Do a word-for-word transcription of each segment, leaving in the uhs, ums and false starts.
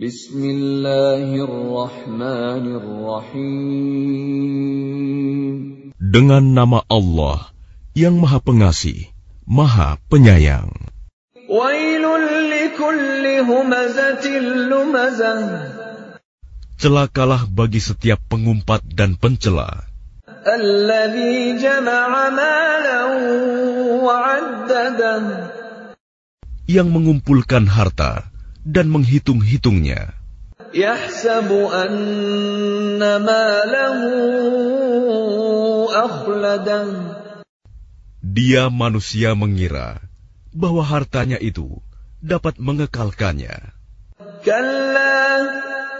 Bismillahirrahmanirrahim. Dengan nama Allah yang Maha Pengasih, Maha Penyayang. Wailul likulli humazatil lumazah. Celakalah bagi setiap pengumpat dan pencela. Alladzi jama'a malan wa 'addadah. Yang mengumpulkan harta dan menghitung-hitungnya. Yahsabu anna malahu akhladan. Dia manusia mengira bahwa hartanya itu dapat mengekalkannya. Kalla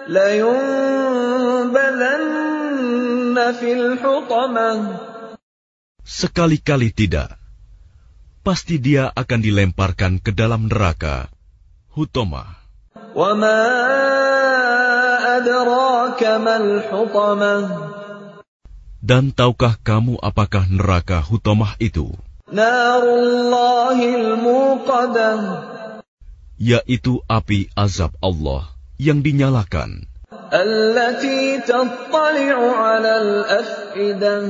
layunbadanna fil hutamah. Sekali-kali tidak. Pasti dia akan dilemparkan ke dalam neraka Hutamah. Wama adraka mal Hutamah. Dan tahukah kamu apakah neraka Hutamah itu? Narullahil muqaddah. Yaitu api azab Allah yang dinyalakan. Allati tattali'u 'alal af'idah.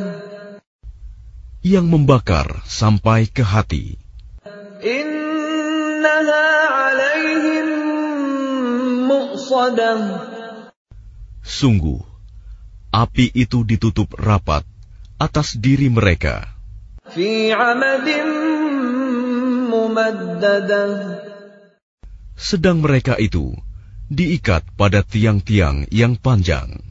Yang membakar sampai ke hati. Innaha 'alaihim muqsadah. Sungguh api itu ditutup rapat atas diri mereka. Fi 'amadin mumaddadah. Sedang mereka itu diikat pada tiang-tiang yang panjang.